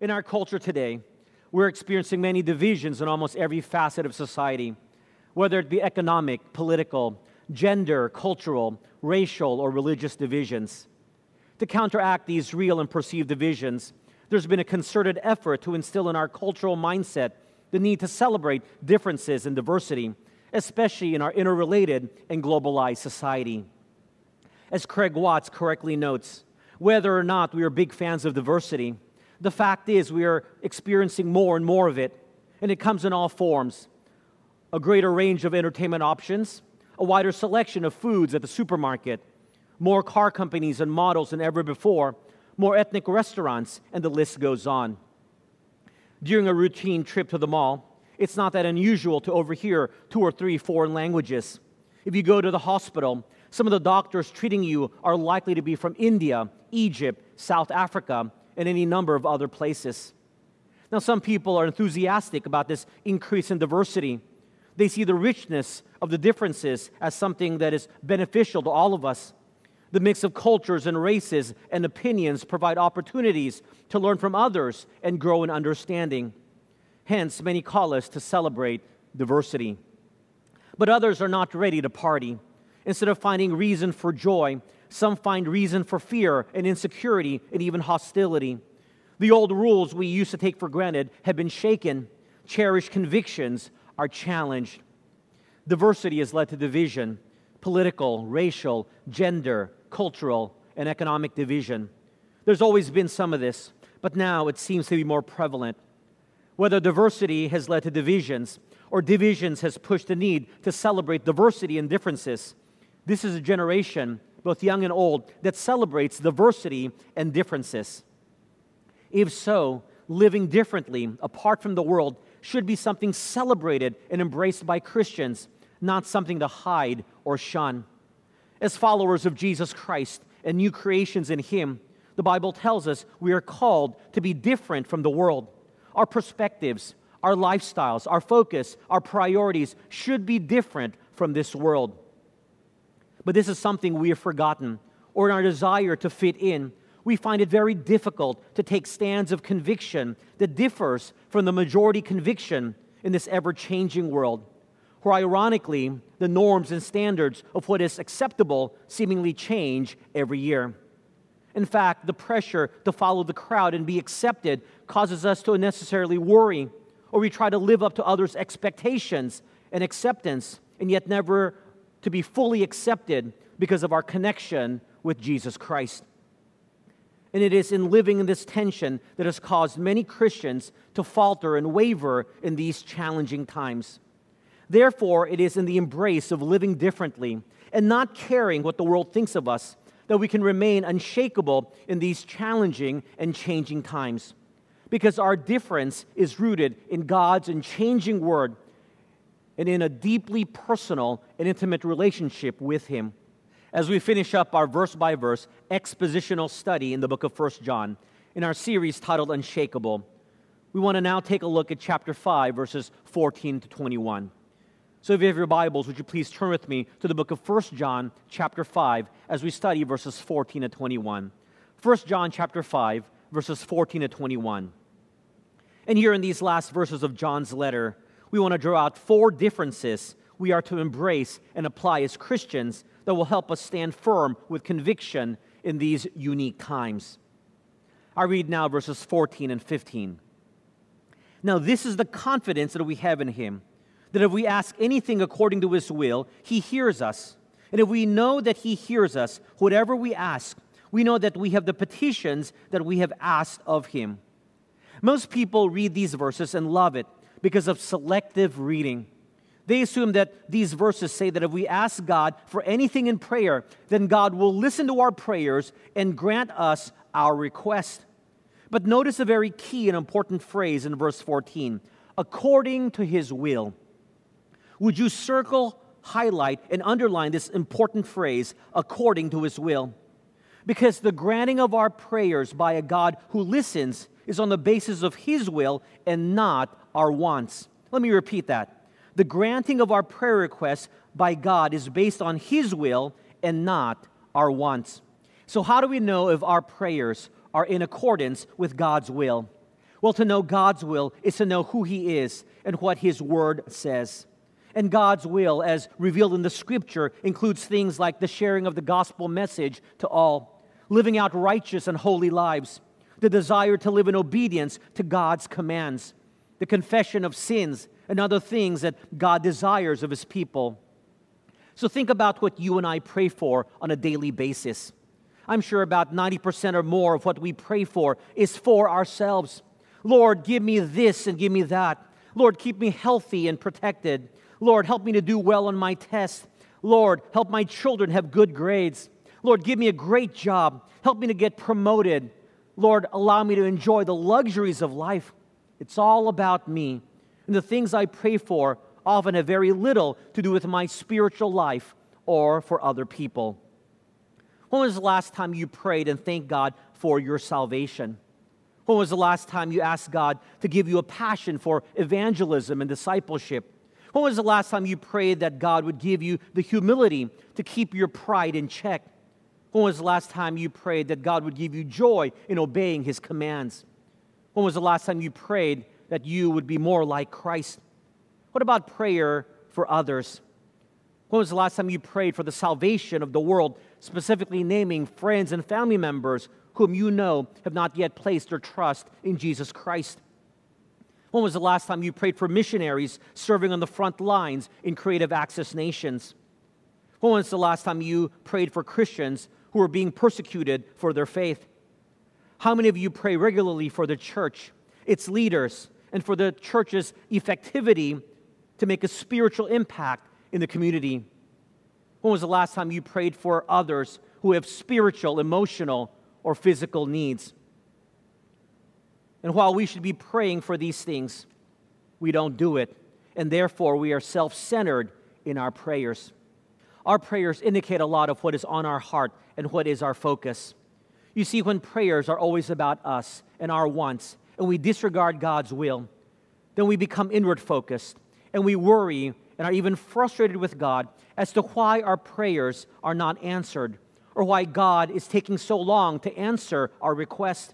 In our culture today, we're experiencing many divisions in almost every facet of society, whether it be economic, political, gender, cultural, racial, or religious divisions. To counteract these real and perceived divisions, there's been a concerted effort to instill in our cultural mindset the need to celebrate differences and diversity, especially in our interrelated and globalized society. As Craig Watts correctly notes, whether or not we are big fans of diversity, the fact is we are experiencing more and more of it, and it comes in all forms: a greater range of entertainment options, a wider selection of foods at the supermarket, more car companies and models than ever before, more ethnic restaurants, and the list goes on. During a routine trip to the mall, it's not that unusual to overhear 2 or 3 foreign languages. If you go to the hospital, some of the doctors treating you are likely to be from India, Egypt, South Africa, and any number of other places. Now, some people are enthusiastic about this increase in diversity. They see the richness of the differences as something that is beneficial to all of us. The mix of cultures and races and opinions provide opportunities to learn from others and grow in understanding. Hence, many call us to celebrate diversity. But others are not ready to party. Instead of finding reason for joy, some find reason for fear and insecurity and even hostility. The old rules we used to take for granted have been shaken. Cherished convictions are challenged. Diversity has led to division: political, racial, gender, cultural, and economic division. There's always been some of this, but now it seems to be more prevalent. Whether diversity has led to divisions or divisions has pushed the need to celebrate diversity and differences, this is a generation, both young and old, that celebrates diversity and differences. If so, living differently, apart from the world, should be something celebrated and embraced by Christians, not something to hide or shun. As followers of Jesus Christ and new creations in Him, the Bible tells us we are called to be different from the world. Our perspectives, our lifestyles, our focus, our priorities should be different from this world. But this is something we have forgotten, or in our desire to fit in, we find it very difficult to take stands of conviction that differs from the majority conviction in this ever-changing world, where ironically, the norms and standards of what is acceptable seemingly change every year. In fact, the pressure to follow the crowd and be accepted causes us to unnecessarily worry, or we try to live up to others' expectations and acceptance, and yet never to be fully accepted because of our connection with Jesus Christ. And it is in living in this tension that has caused many Christians to falter and waver in these challenging times. Therefore, it is in the embrace of living differently and not caring what the world thinks of us that we can remain unshakable in these challenging and changing times, because our difference is rooted in God's unchanging word and in a deeply personal and intimate relationship with Him. As we finish up our verse-by-verse expositional study in the book of 1 John, in our series titled Unshakeable, we want to now take a look at chapter 5, verses 14 to 21. So if you have your Bibles, would you please turn with me to the book of 1 John, chapter 5, as we study verses 14 to 21. 1 John, chapter 5, verses 14 to 21. And here in these last verses of John's letter, we want to draw out 4 differences we are to embrace and apply as Christians that will help us stand firm with conviction in these unique times. I read now verses 14 and 15. Now this is the confidence that we have in Him, that if we ask anything according to His will, He hears us. And if we know that He hears us, whatever we ask, we know that we have the petitions that we have asked of Him. Most people read these verses and love it, because of selective reading. They assume that these verses say that if we ask God for anything in prayer, then God will listen to our prayers and grant us our request. But notice a very key and important phrase in verse 14, according to His will. Would you circle, highlight, and underline this important phrase, according to His will? Because the granting of our prayers by a God who listens is on the basis of His will and not our wants. Let me repeat that. The granting of our prayer requests by God is based on His will and not our wants. So how do we know if our prayers are in accordance with God's will? Well, to know God's will is to know who He is and what His Word says. And God's will, as revealed in the Scripture, includes things like the sharing of the gospel message to all, living out righteous and holy lives, the desire to live in obedience to God's commands, the confession of sins and other things that God desires of His people. So think about what you and I pray for on a daily basis. I'm sure about 90% or more of what we pray for is for ourselves. Lord, give me this and give me that. Lord, keep me healthy and protected. Lord, help me to do well on my tests. Lord, help my children have good grades. Lord, give me a great job. Help me to get promoted. Lord, allow me to enjoy the luxuries of life. It's all about me. And the things I pray for often have very little to do with my spiritual life or for other people. When was the last time you prayed and thanked God for your salvation? When was the last time you asked God to give you a passion for evangelism and discipleship? When was the last time you prayed that God would give you the humility to keep your pride in check? When was the last time you prayed that God would give you joy in obeying His commands? When was the last time you prayed that you would be more like Christ? What about prayer for others? When was the last time you prayed for the salvation of the world, specifically naming friends and family members whom you know have not yet placed their trust in Jesus Christ? When was the last time you prayed for missionaries serving on the front lines in Creative Access Nations? When was the last time you prayed for Christians who are being persecuted for their faith? How many of you pray regularly for the church, its leaders, and for the church's effectivity to make a spiritual impact in the community? When was the last time you prayed for others who have spiritual, emotional, or physical needs? And while we should be praying for these things, we don't do it, and therefore we are self-centered in our prayers. Our prayers indicate a lot of what is on our heart and what is our focus. You see, when prayers are always about us and our wants, and we disregard God's will, then we become inward-focused, and we worry and are even frustrated with God as to why our prayers are not answered or why God is taking so long to answer our request.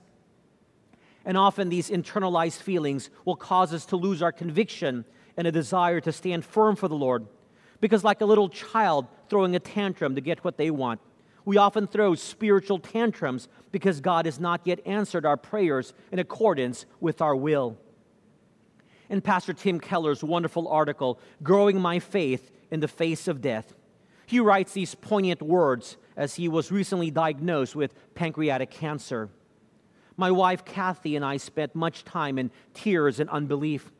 And often these internalized feelings will cause us to lose our conviction and a desire to stand firm for the Lord, because like a little child throwing a tantrum to get what they want, we often throw spiritual tantrums because God has not yet answered our prayers in accordance with our will. In Pastor Tim Keller's wonderful article, Growing My Faith in the Face of Death, he writes these poignant words as he was recently diagnosed with pancreatic cancer. My wife, Kathy, and I spent much time in tears and unbelief.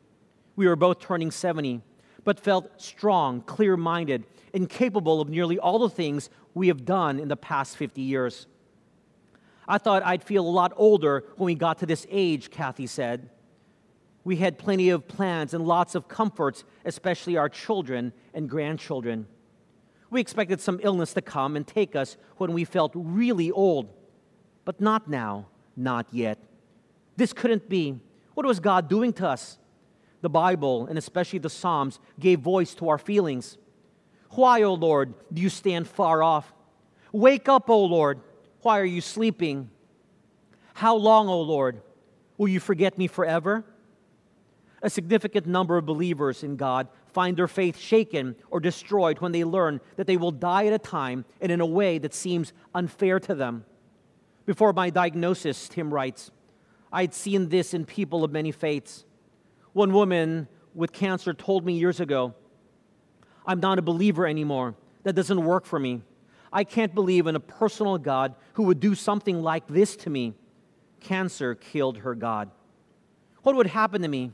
We were both turning 70, but felt strong, clear-minded, and capable of nearly all the things we have done in the past 50 years. I thought I'd feel a lot older when we got to this age, Kathy said. We had plenty of plans and lots of comforts, especially our children and grandchildren. We expected some illness to come and take us when we felt really old, but not now, not yet. This couldn't be. What was God doing to us? The Bible, and especially the Psalms, gave voice to our feelings. Why, O Lord, do you stand far off? Wake up, O Lord. Why are you sleeping? How long, O Lord? Will you forget me forever? A significant number of believers in God find their faith shaken or destroyed when they learn that they will die at a time and in a way that seems unfair to them. Before my diagnosis, Tim writes, I'd seen this in people of many faiths. One woman with cancer told me years ago, I'm not a believer anymore. That doesn't work for me. I can't believe in a personal God who would do something like this to me. Cancer killed her God. What would happen to me?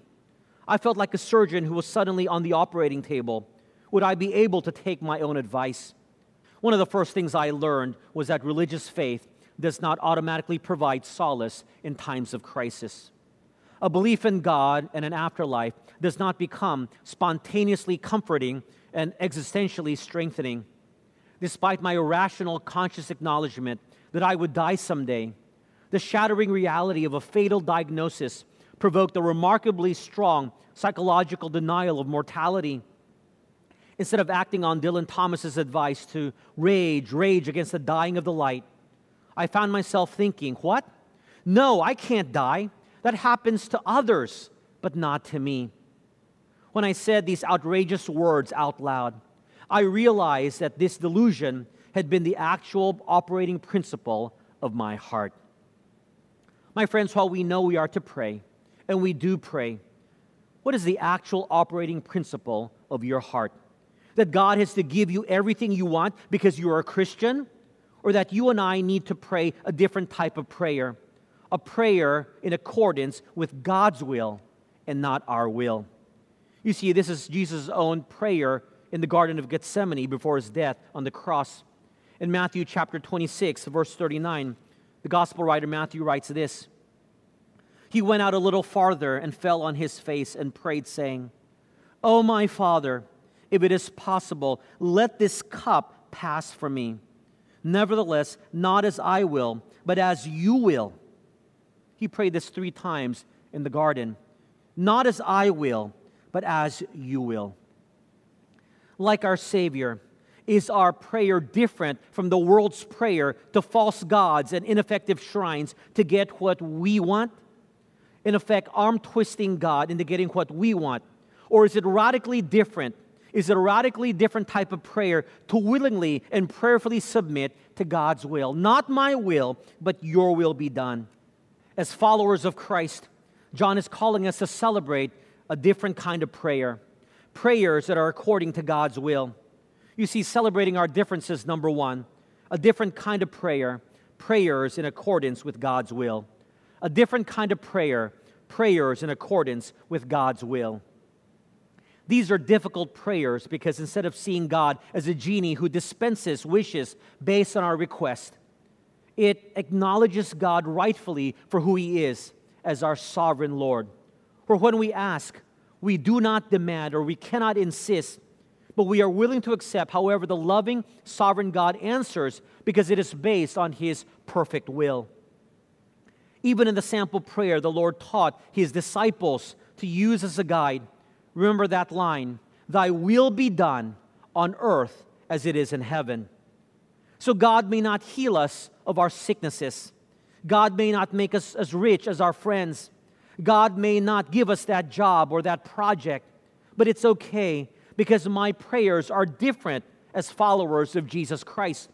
I felt like a surgeon who was suddenly on the operating table. Would I be able to take my own advice? One of the first things I learned was that religious faith does not automatically provide solace in times of crisis. A belief in God and an afterlife does not become spontaneously comforting and existentially strengthening. Despite my irrational conscious acknowledgement that I would die someday, the shattering reality of a fatal diagnosis provoked a remarkably strong psychological denial of mortality. Instead of acting on Dylan Thomas's advice to rage against the dying of the light, I found myself thinking, what? No, I can't die. that happens to others, but not to me. When I said these outrageous words out loud, I realized that this delusion had been the actual operating principle of my heart. My friends, while we know we are to pray, and we do pray, what is the actual operating principle of your heart? That God has to give you everything you want because you are a Christian? Or that you and I need to pray a different type of prayer, a prayer in accordance with God's will and not our will? You see, this is Jesus' own prayer in the Garden of Gethsemane before his death on the cross. In Matthew chapter 26, verse 39, the gospel writer Matthew writes this: "He went out a little farther and fell on his face and prayed, saying, 'O my Father, if it is possible, let this cup pass from me. Nevertheless, not as I will, but as you will.'" He prayed this 3 times in the garden. Not as I will, but as you will. Like our Savior, is our prayer different from the world's prayer to false gods and ineffective shrines to get what we want? In effect, arm-twisting God into getting what we want. Or is it radically different? Is it a radically different type of prayer to willingly and prayerfully submit to God's will? Not my will, but your will be done. As followers of Christ, John is calling us to celebrate a different kind of prayer, prayers that are according to God's will. You see, celebrating our differences, number one, a different kind of prayer, prayers in accordance with God's will. A different kind of prayer, prayers in accordance with God's will. These are difficult prayers because instead of seeing God as a genie who dispenses wishes based on our request, it acknowledges God rightfully for who He is, as our sovereign Lord. For when we ask, we do not demand or we cannot insist, but we are willing to accept however the loving, sovereign God answers because it is based on His perfect will. Even in the sample prayer the Lord taught His disciples to use as a guide, remember that line, "Thy will be done on earth as it is in heaven." So God may not heal us of our sicknesses. God may not make us as rich as our friends. God may not give us that job or that project. But it's okay because my prayers are different as followers of Jesus Christ.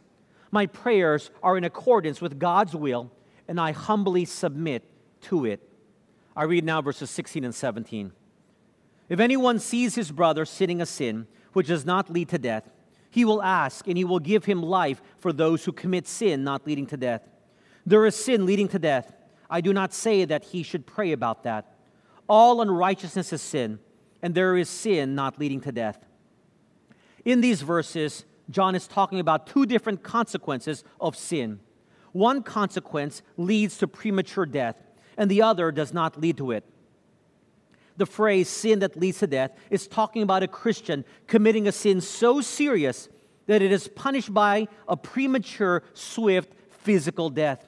My prayers are in accordance with God's will, and I humbly submit to it. I read now verses 16 and 17. "If anyone sees his brother sinning a sin which does not lead to death, he will ask, and he will give him life for those who commit sin not leading to death. There is sin leading to death. I do not say that he should pray about that. All unrighteousness is sin, and there is sin not leading to death." In these verses, John is talking about 2 different consequences of sin. One consequence leads to premature death, and the other does not lead to it. The phrase "sin that leads to death" is talking about a Christian committing a sin so serious that it is punished by a premature, swift, physical death.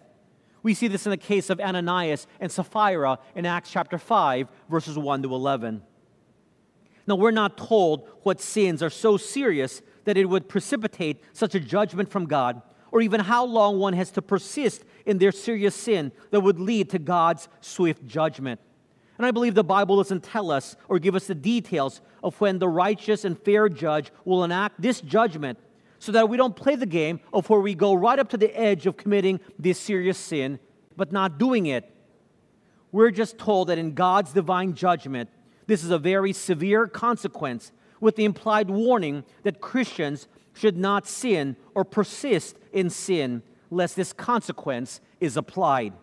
We see this in the case of Ananias and Sapphira in Acts chapter 5, verses 1 to 11. Now, we're not told what sins are so serious that it would precipitate such a judgment from God, or even how long one has to persist in their serious sin that would lead to God's swift judgment. And I believe the Bible doesn't tell us or give us the details of when the righteous and fair judge will enact this judgment, so that we don't play the game of where we go right up to the edge of committing this serious sin, but not doing it. We're just told that in God's divine judgment, this is a very severe consequence, with the implied warning that Christians should not sin or persist in sin, lest this consequence is applied.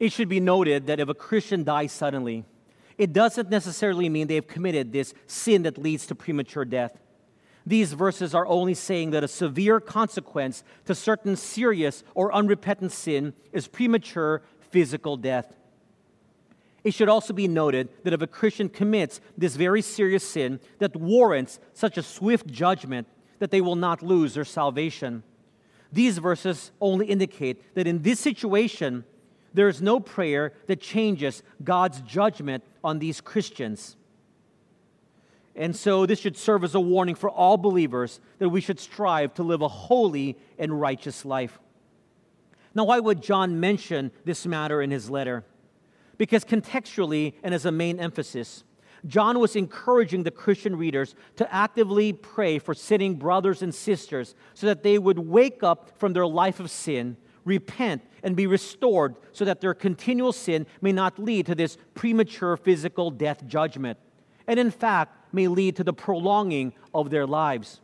It should be noted that if a Christian dies suddenly, it doesn't necessarily mean they've committed this sin that leads to premature death. These verses are only saying that a severe consequence to certain serious or unrepentant sin is premature physical death. It should also be noted that if a Christian commits this very serious sin that warrants such a swift judgment, that they will not lose their salvation. These verses only indicate that in this situation, there is no prayer that changes God's judgment on these Christians. And so this should serve as a warning for all believers that we should strive to live a holy and righteous life. Now, why would John mention this matter in his letter? because contextually and as a main emphasis, John was encouraging the Christian readers to actively pray for sinning brothers and sisters so that they would wake up from their life of sin, repent, and be restored so that their continual sin may not lead to this premature physical death judgment, and in fact may lead to the prolonging of their lives.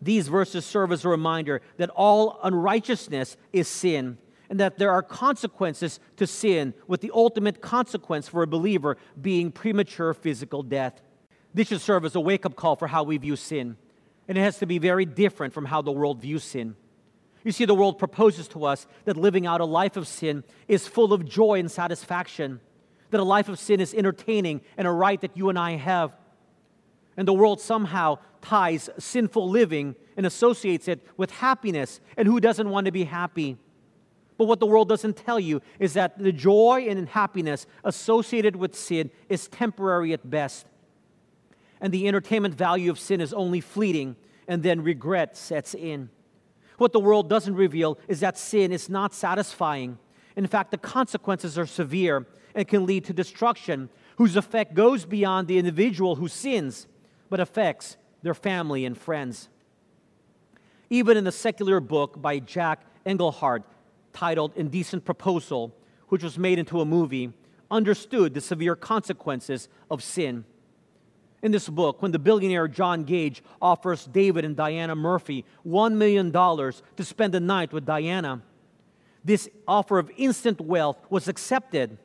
These verses serve as a reminder that all unrighteousness is sin, and that there are consequences to sin, with the ultimate consequence for a believer being premature physical death. This should serve as a wake-up call for how we view sin, and it has to be very different from how the world views sin. You see, the world proposes to us that living out a life of sin is full of joy and satisfaction, that a life of sin is entertaining and a right that you and I have. And the world somehow ties sinful living and associates it with happiness, and who doesn't want to be happy? But what the world doesn't tell you is that the joy and happiness associated with sin is temporary at best. And the entertainment value of sin is only fleeting, and then regret sets in. What the world doesn't reveal is that sin is not satisfying. In fact, the consequences are severe and can lead to destruction, whose effect goes beyond the individual who sins, but affects their family and friends. Even in the secular book by Jack Engelhard, titled Indecent Proposal, which was made into a movie, understood the severe consequences of sin. In this book, when the billionaire John Gage offers David and Diana Murphy $1 million to spend the night with Diana, this offer of instant wealth was accepted,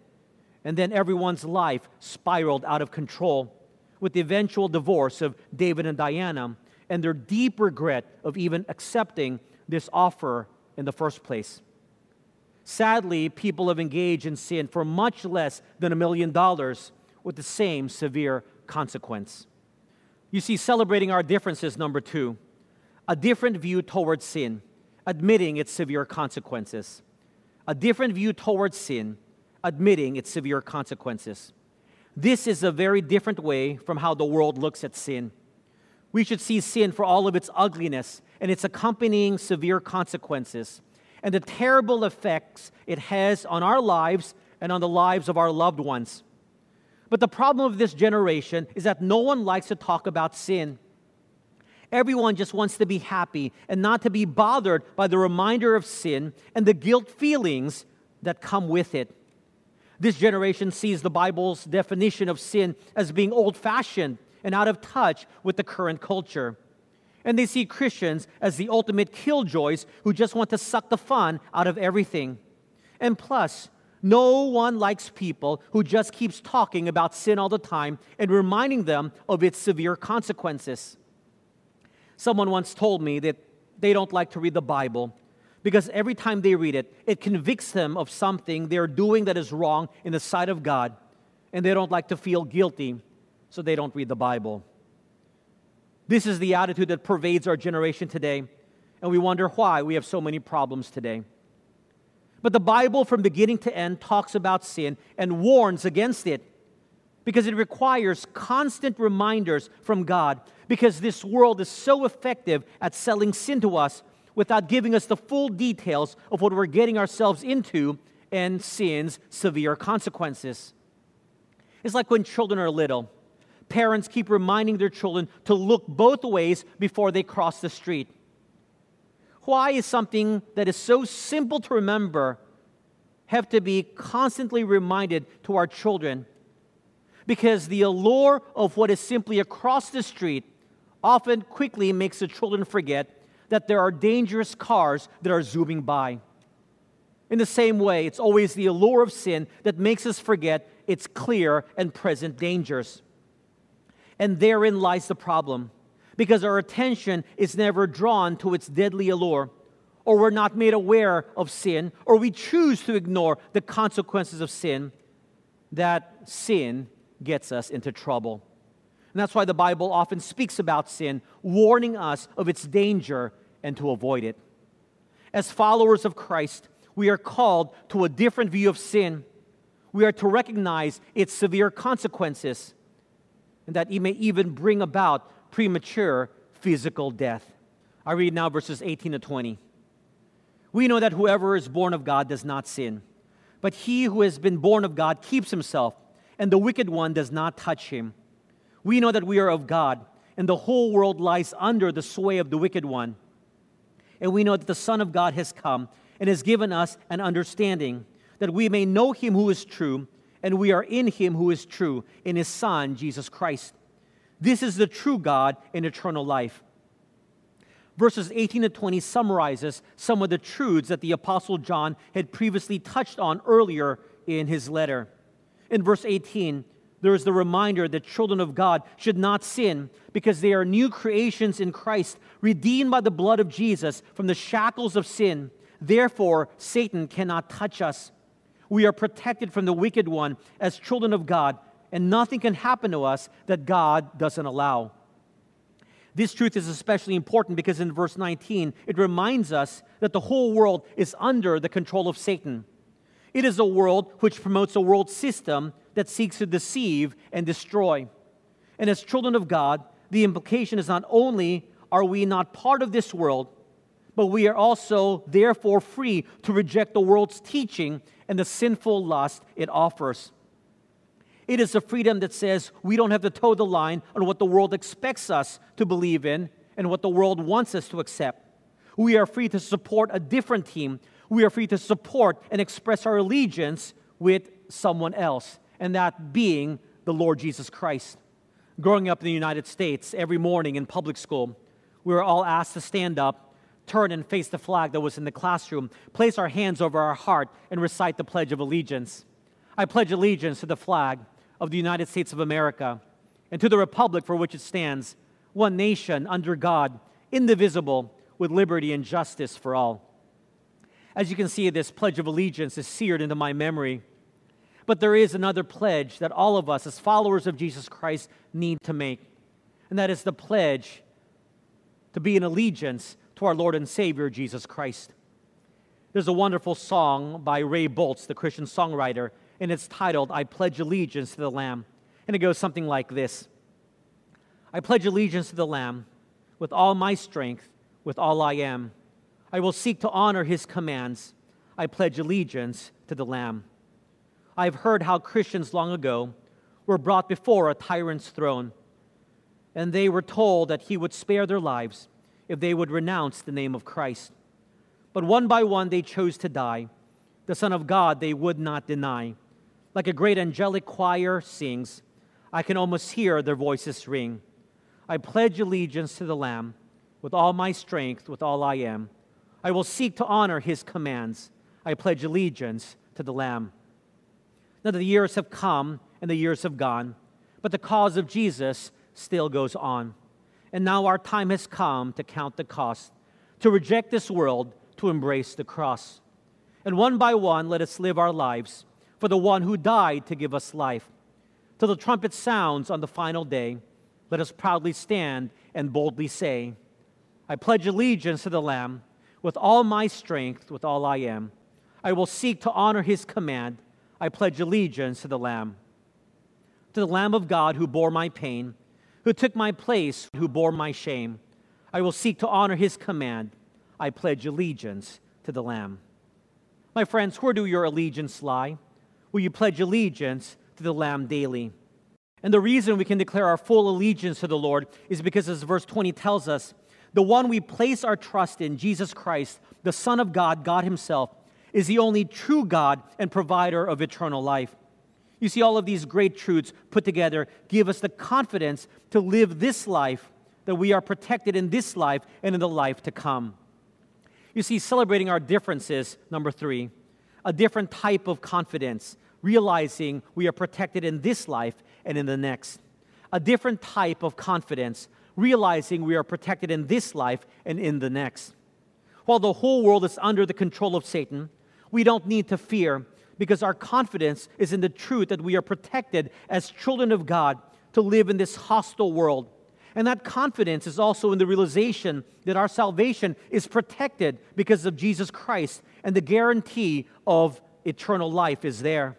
and then everyone's life spiraled out of control, with the eventual divorce of David and Diana and their deep regret of even accepting this offer in the first place. Sadly, people have engaged in sin for much less than $1 million with the same severe consequence. You see, celebrating our differences, number two, a different view towards sin, admitting its severe consequences. A different view towards sin, admitting its severe consequences. This is a very different way from how the world looks at sin. We should see sin for all of its ugliness and its accompanying severe consequences, and the terrible effects it has on our lives and on the lives of our loved ones. But the problem of this generation is that no one likes to talk about sin. Everyone just wants to be happy and not to be bothered by the reminder of sin and the guilt feelings that come with it. This generation sees the Bible's definition of sin as being old-fashioned and out of touch with the current culture. And they see Christians as the ultimate killjoys who just want to suck the fun out of everything. And plus, no one likes people who just keeps talking about sin all the time and reminding them of its severe consequences. Someone once told me that they don't like to read the Bible because every time they read it, it convicts them of something they're doing that is wrong in the sight of God, and they don't like to feel guilty, so they don't read the Bible. This is the attitude that pervades our generation today, and we wonder why we have so many problems today. But the Bible, from beginning to end, talks about sin and warns against it, because it requires constant reminders from God, because this world is so effective at selling sin to us without giving us the full details of what we're getting ourselves into and sin's severe consequences. It's like when children are little. Parents keep reminding their children to look both ways before they cross the street. Why is something that is so simple to remember have to be constantly reminded to our children? Because the allure of what is simply across the street often quickly makes the children forget that there are dangerous cars that are zooming by. In the same way, it's always the allure of sin that makes us forget its clear and present dangers. And therein lies the problem, because our attention is never drawn to its deadly allure, or we're not made aware of sin, or we choose to ignore the consequences of sin, that sin gets us into trouble. And that's why the Bible often speaks about sin, warning us of its danger and to avoid it. As followers of Christ, we are called to a different view of sin. We are to recognize its severe consequences, and that it may even bring about premature physical death. I read now verses 18 to 20. We know that whoever is born of God does not sin, But he who has been born of God keeps himself, and the wicked one does not touch him. We know that we are of God, and the whole world lies under the sway of the wicked one. And we know that the Son of God has come and has given us an understanding, that we may know him who is true, and we are in him who is true, in his Son, Jesus Christ. This is the true God and eternal life. Verses 18 to 20 summarizes some of the truths that the Apostle John had previously touched on earlier in his letter. In verse 18, there is the reminder that children of God should not sin because they are new creations in Christ, redeemed by the blood of Jesus from the shackles of sin. Therefore, Satan cannot touch us. We are protected from the wicked one as children of God, and nothing can happen to us that God doesn't allow. This truth is especially important because in verse 19, it reminds us that the whole world is under the control of Satan. It is a world which promotes a world system that seeks to deceive and destroy. And as children of God, the implication is not only are we not part of this world, but we are also therefore free to reject the world's teaching and the sinful lust it offers. It is a freedom that says we don't have to toe the line on what the world expects us to believe in and what the world wants us to accept. We are free to support a different team. We are free to support and express our allegiance with someone else, and that being the Lord Jesus Christ. Growing up in the United States, every morning in public school, we were all asked to stand up, turn and face the flag that was in the classroom, place our hands over our heart, and recite the Pledge of Allegiance. I pledge allegiance to the flag of the United States of America, and to the republic for which it stands, one nation under God, indivisible, with liberty and justice for all. As you can see, this Pledge of Allegiance is seared into my memory. But there is another pledge that all of us as followers of Jesus Christ need to make, and that is the pledge to be in allegiance to our Lord and Savior, Jesus Christ. There's a wonderful song by Ray Boltz, the Christian songwriter, and it's titled, "I Pledge Allegiance to the Lamb." And it goes something like this. I pledge allegiance to the Lamb with all my strength, with all I am. I will seek to honor his commands. I pledge allegiance to the Lamb. I've heard how Christians long ago were brought before a tyrant's throne, and they were told that he would spare their lives if they would renounce the name of Christ. But one by one they chose to die. The Son of God they would not deny. Like a great angelic choir sings, I can almost hear their voices ring. I pledge allegiance to the Lamb with all my strength, with all I am. I will seek to honor his commands. I pledge allegiance to the Lamb. Now the years have come and the years have gone, but the cause of Jesus still goes on. And now our time has come to count the cost, to reject this world, to embrace the cross. And one by one, let us live our lives for the one who died to give us life. Till the trumpet sounds on the final day, let us proudly stand and boldly say, I pledge allegiance to the Lamb with all my strength, with all I am. I will seek to honor his command. I pledge allegiance to the Lamb. To the Lamb of God who bore my pain, who took my place, who bore my shame. I will seek to honor his command. I pledge allegiance to the Lamb. My friends, where do your allegiance lie? Will you pledge allegiance to the Lamb daily? And the reason we can declare our full allegiance to the Lord is because, as verse 20 tells us, the one we place our trust in, Jesus Christ, the Son of God, God himself, is the only true God and provider of eternal life. You see, all of these great truths put together give us the confidence to live this life, that we are protected in this life and in the life to come. You see, celebrating our differences, number 3, a different type of confidence, realizing we are protected in this life and in the next. A different type of confidence, realizing we are protected in this life and in the next. While the whole world is under the control of Satan, we don't need to fear because our confidence is in the truth that we are protected as children of God to live in this hostile world. And that confidence is also in the realization that our salvation is protected because of Jesus Christ, and the guarantee of eternal life is there.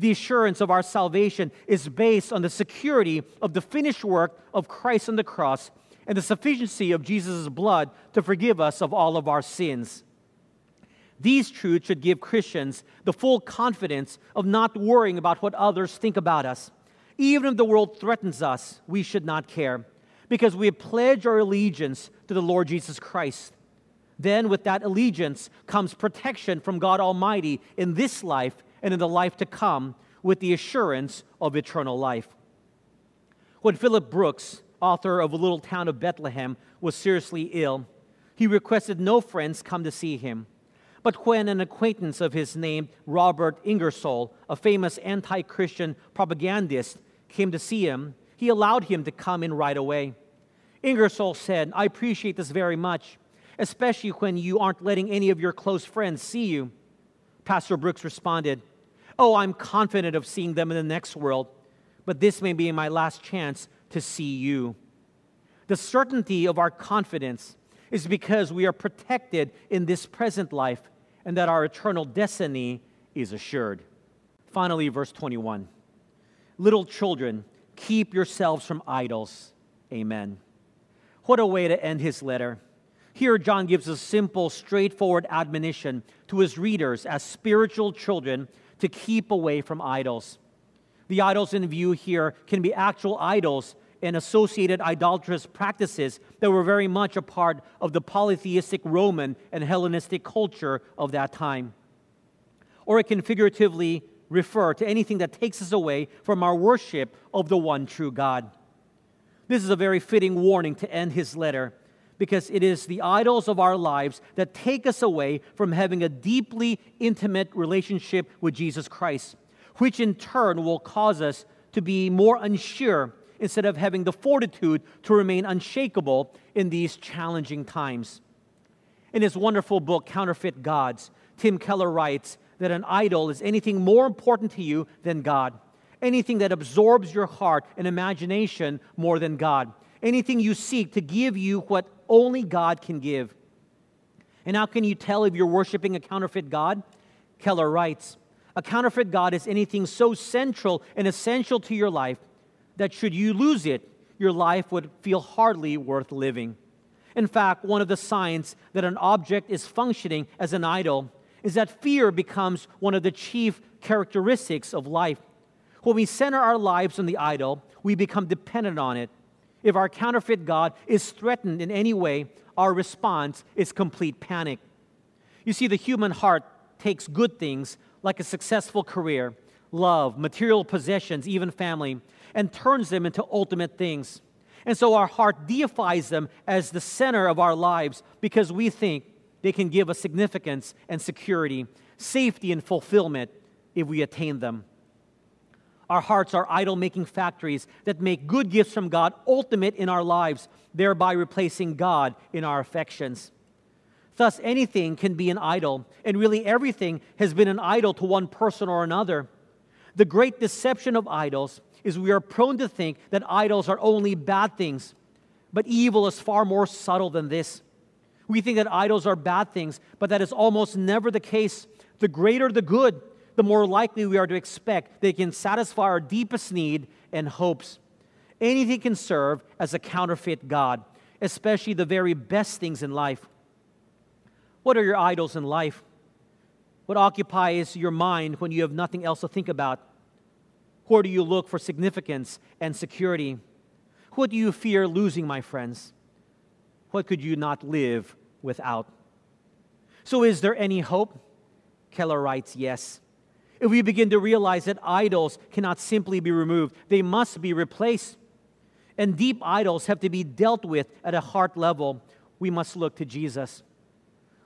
The assurance of our salvation is based on the security of the finished work of Christ on the cross and the sufficiency of Jesus' blood to forgive us of all of our sins. These truths should give Christians the full confidence of not worrying about what others think about us. Even if the world threatens us, we should not care, because we pledge our allegiance to the Lord Jesus Christ. Then with that allegiance comes protection from God Almighty in this life and in the life to come, with the assurance of eternal life. When Philip Brooks, author of A Little Town of Bethlehem, was seriously ill, he requested no friends come to see him. But when an acquaintance of his named Robert Ingersoll, a famous anti-Christian propagandist, came to see him, he allowed him to come in right away. Ingersoll said, "I appreciate this very much, especially when you aren't letting any of your close friends see you." Pastor Brooks responded, "Oh, I'm confident of seeing them in the next world, but this may be my last chance to see you." The certainty of our confidence is because we are protected in this present life and that our eternal destiny is assured. Finally, verse 21. "Little children, keep yourselves from idols. Amen." What a way to end his letter. Here, John gives a simple, straightforward admonition to his readers as spiritual children to keep away from idols. The idols in view here can be actual idols and associated idolatrous practices that were very much a part of the polytheistic Roman and Hellenistic culture of that time. Or it can figuratively refer to anything that takes us away from our worship of the one true God. This is a very fitting warning to end his letter, because it is the idols of our lives that take us away from having a deeply intimate relationship with Jesus Christ, which in turn will cause us to be more unsure instead of having the fortitude to remain unshakable in these challenging times. In his wonderful book, Counterfeit Gods, Tim Keller writes that an idol is anything more important to you than God, anything that absorbs your heart and imagination more than God, anything you seek to give you what only God can give. And how can you tell if you're worshiping a counterfeit God? Keller writes, "A counterfeit God is anything so central and essential to your life that should you lose it, your life would feel hardly worth living. In fact, one of the signs that an object is functioning as an idol is that fear becomes one of the chief characteristics of life. When we center our lives on the idol, we become dependent on it. If our counterfeit God is threatened in any way, our response is complete panic. You see, the human heart takes good things like a successful career, love, material possessions, even family, and turns them into ultimate things. And so our heart deifies them as the center of our lives because we think they can give us significance and security, safety and fulfillment if we attain them. Our hearts are idol-making factories that make good gifts from God ultimate in our lives, thereby replacing God in our affections. Thus, anything can be an idol, and really everything has been an idol to one person or another. The great deception of idols is we are prone to think that idols are only bad things, but evil is far more subtle than this. We think that idols are bad things, but that is almost never the case. The greater the good, the more likely we are to expect they can satisfy our deepest need and hopes. Anything can serve as a counterfeit God, especially the very best things in life. What are your idols in life? What occupies your mind when you have nothing else to think about? Where do you look for significance and security? What do you fear losing, my friends? What could you not live without? So is there any hope? Keller writes, yes. If we begin to realize that idols cannot simply be removed, they must be replaced. And deep idols have to be dealt with at a heart level. We must look to Jesus.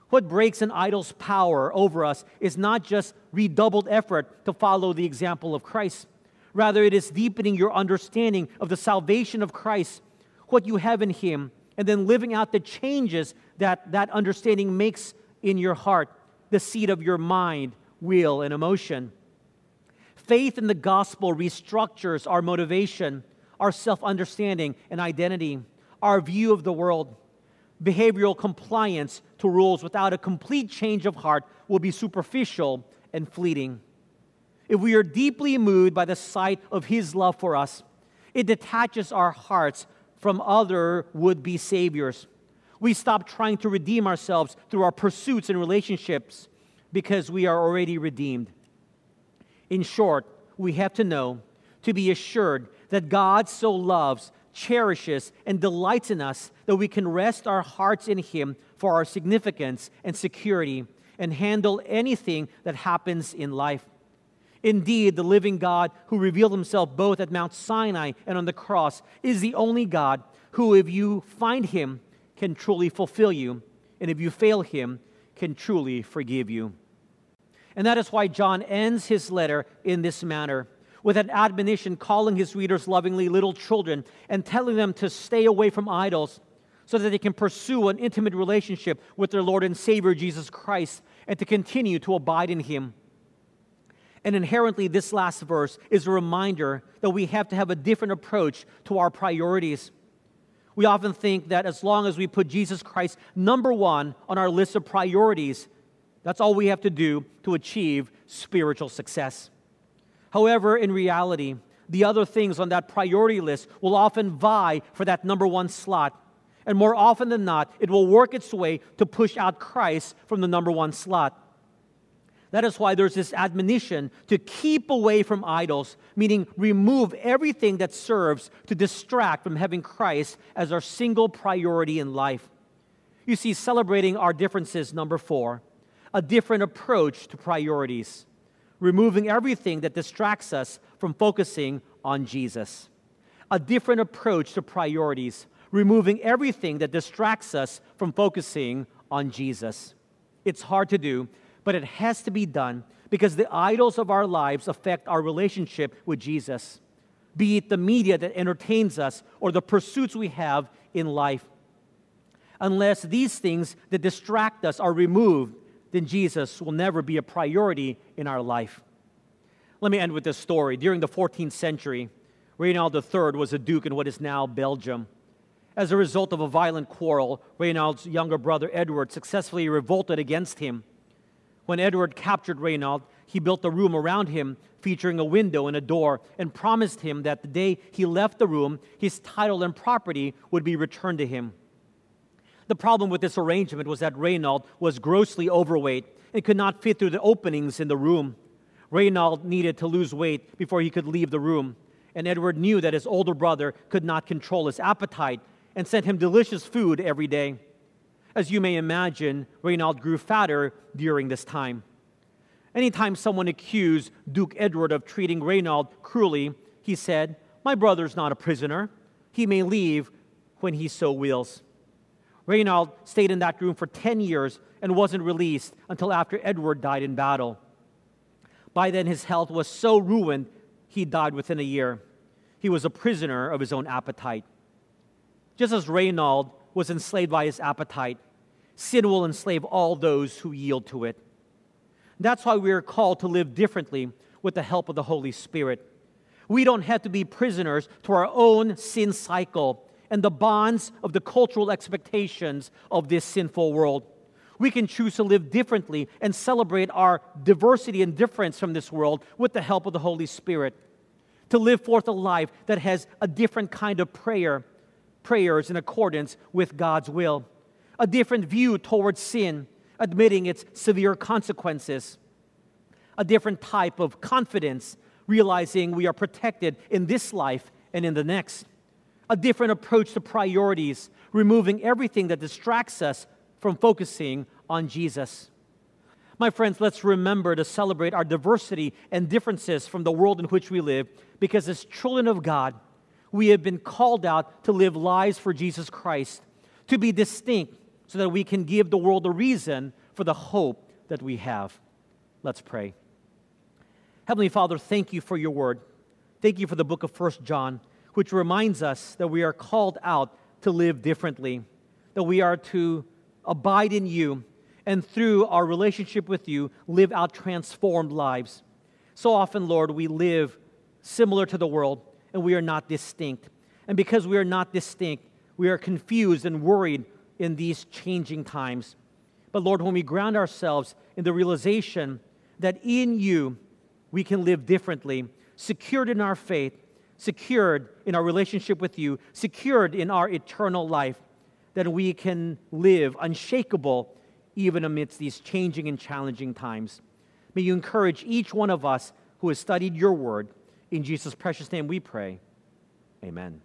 What breaks an idol's power over us is not just redoubled effort to follow the example of Christ. Rather, it is deepening your understanding of the salvation of Christ, what you have in Him, and then living out the changes that understanding makes in your heart, the seat of your mind, will, and emotion. Faith in the gospel restructures our motivation, our self-understanding and identity, our view of the world. Behavioral compliance to rules without a complete change of heart will be superficial and fleeting. If we are deeply moved by the sight of His love for us, it detaches our hearts from other would-be saviors. We stop trying to redeem ourselves through our pursuits and relationships because we are already redeemed. In short, we have to know, to be assured that God so loves, cherishes, and delights in us that we can rest our hearts in Him for our significance and security and handle anything that happens in life. Indeed, the living God who revealed Himself both at Mount Sinai and on the cross is the only God who, if you find Him, can truly fulfill you, and if you fail Him, can truly forgive you. And that is why John ends his letter in this manner, with an admonition calling his readers lovingly little children and telling them to stay away from idols so that they can pursue an intimate relationship with their Lord and Savior Jesus Christ and to continue to abide in Him. And inherently, this last verse is a reminder that we have to have a different approach to our priorities. We often think that as long as we put Jesus Christ number one on our list of priorities, that's all we have to do to achieve spiritual success. However, in reality, the other things on that priority list will often vie for that number one slot. And more often than not, it will work its way to push out Christ from the number one slot. That is why there's this admonition to keep away from idols, meaning remove everything that serves to distract from having Christ as our single priority in life. You see, celebrating our differences, number four, a different approach to priorities, removing everything that distracts us from focusing on Jesus. A different approach to priorities, removing everything that distracts us from focusing on Jesus. It's hard to do, but it has to be done because the idols of our lives affect our relationship with Jesus, be it the media that entertains us or the pursuits we have in life. Unless these things that distract us are removed, then Jesus will never be a priority in our life. Let me end with this story. During the 14th century, Reynald III was a duke in what is now Belgium. As a result of a violent quarrel, Reynald's younger brother Edward successfully revolted against him. When Edward captured Reynald, he built a room around him featuring a window and a door and promised him that the day he left the room, his title and property would be returned to him. The problem with this arrangement was that Reynald was grossly overweight and could not fit through the openings in the room. Reynald needed to lose weight before he could leave the room, and Edward knew that his older brother could not control his appetite and sent him delicious food every day. As you may imagine, Reynald grew fatter during this time. Anytime someone accused Duke Edward of treating Reynald cruelly, he said, "My brother's not a prisoner. He may leave when he so wills." Reynald stayed in that room for 10 years and wasn't released until after Edward died in battle. By then, his health was so ruined, he died within a year. He was a prisoner of his own appetite. Just as Reynald was enslaved by his appetite, sin will enslave all those who yield to it. That's why we are called to live differently with the help of the Holy Spirit. We don't have to be prisoners to our own sin cycle and the bonds of the cultural expectations of this sinful world. We can choose to live differently and celebrate our diversity and difference from this world with the help of the Holy Spirit, to live forth a life that has a different kind of prayers in accordance with God's will, a different view towards sin, admitting its severe consequences, a different type of confidence, realizing we are protected in this life and in the next, a different approach to priorities, removing everything that distracts us from focusing on Jesus. My friends, let's remember to celebrate our diversity and differences from the world in which we live, because as children of God, we have been called out to live lives for Jesus Christ, to be distinct so that we can give the world a reason for the hope that we have. Let's pray. Heavenly Father, thank you for your word. Thank you for the book of 1 John, which reminds us that we are called out to live differently, that we are to abide in you, and through our relationship with you, live out transformed lives. So often, Lord, we live similar to the world, and we are not distinct. And because we are not distinct, we are confused and worried in these changing times. But Lord, when we ground ourselves in the realization that in you we can live differently, secured in our faith, secured in our relationship with you, secured in our eternal life, that we can live unshakable even amidst these changing and challenging times. May you encourage each one of us who has studied your word. In Jesus' precious name we pray. Amen.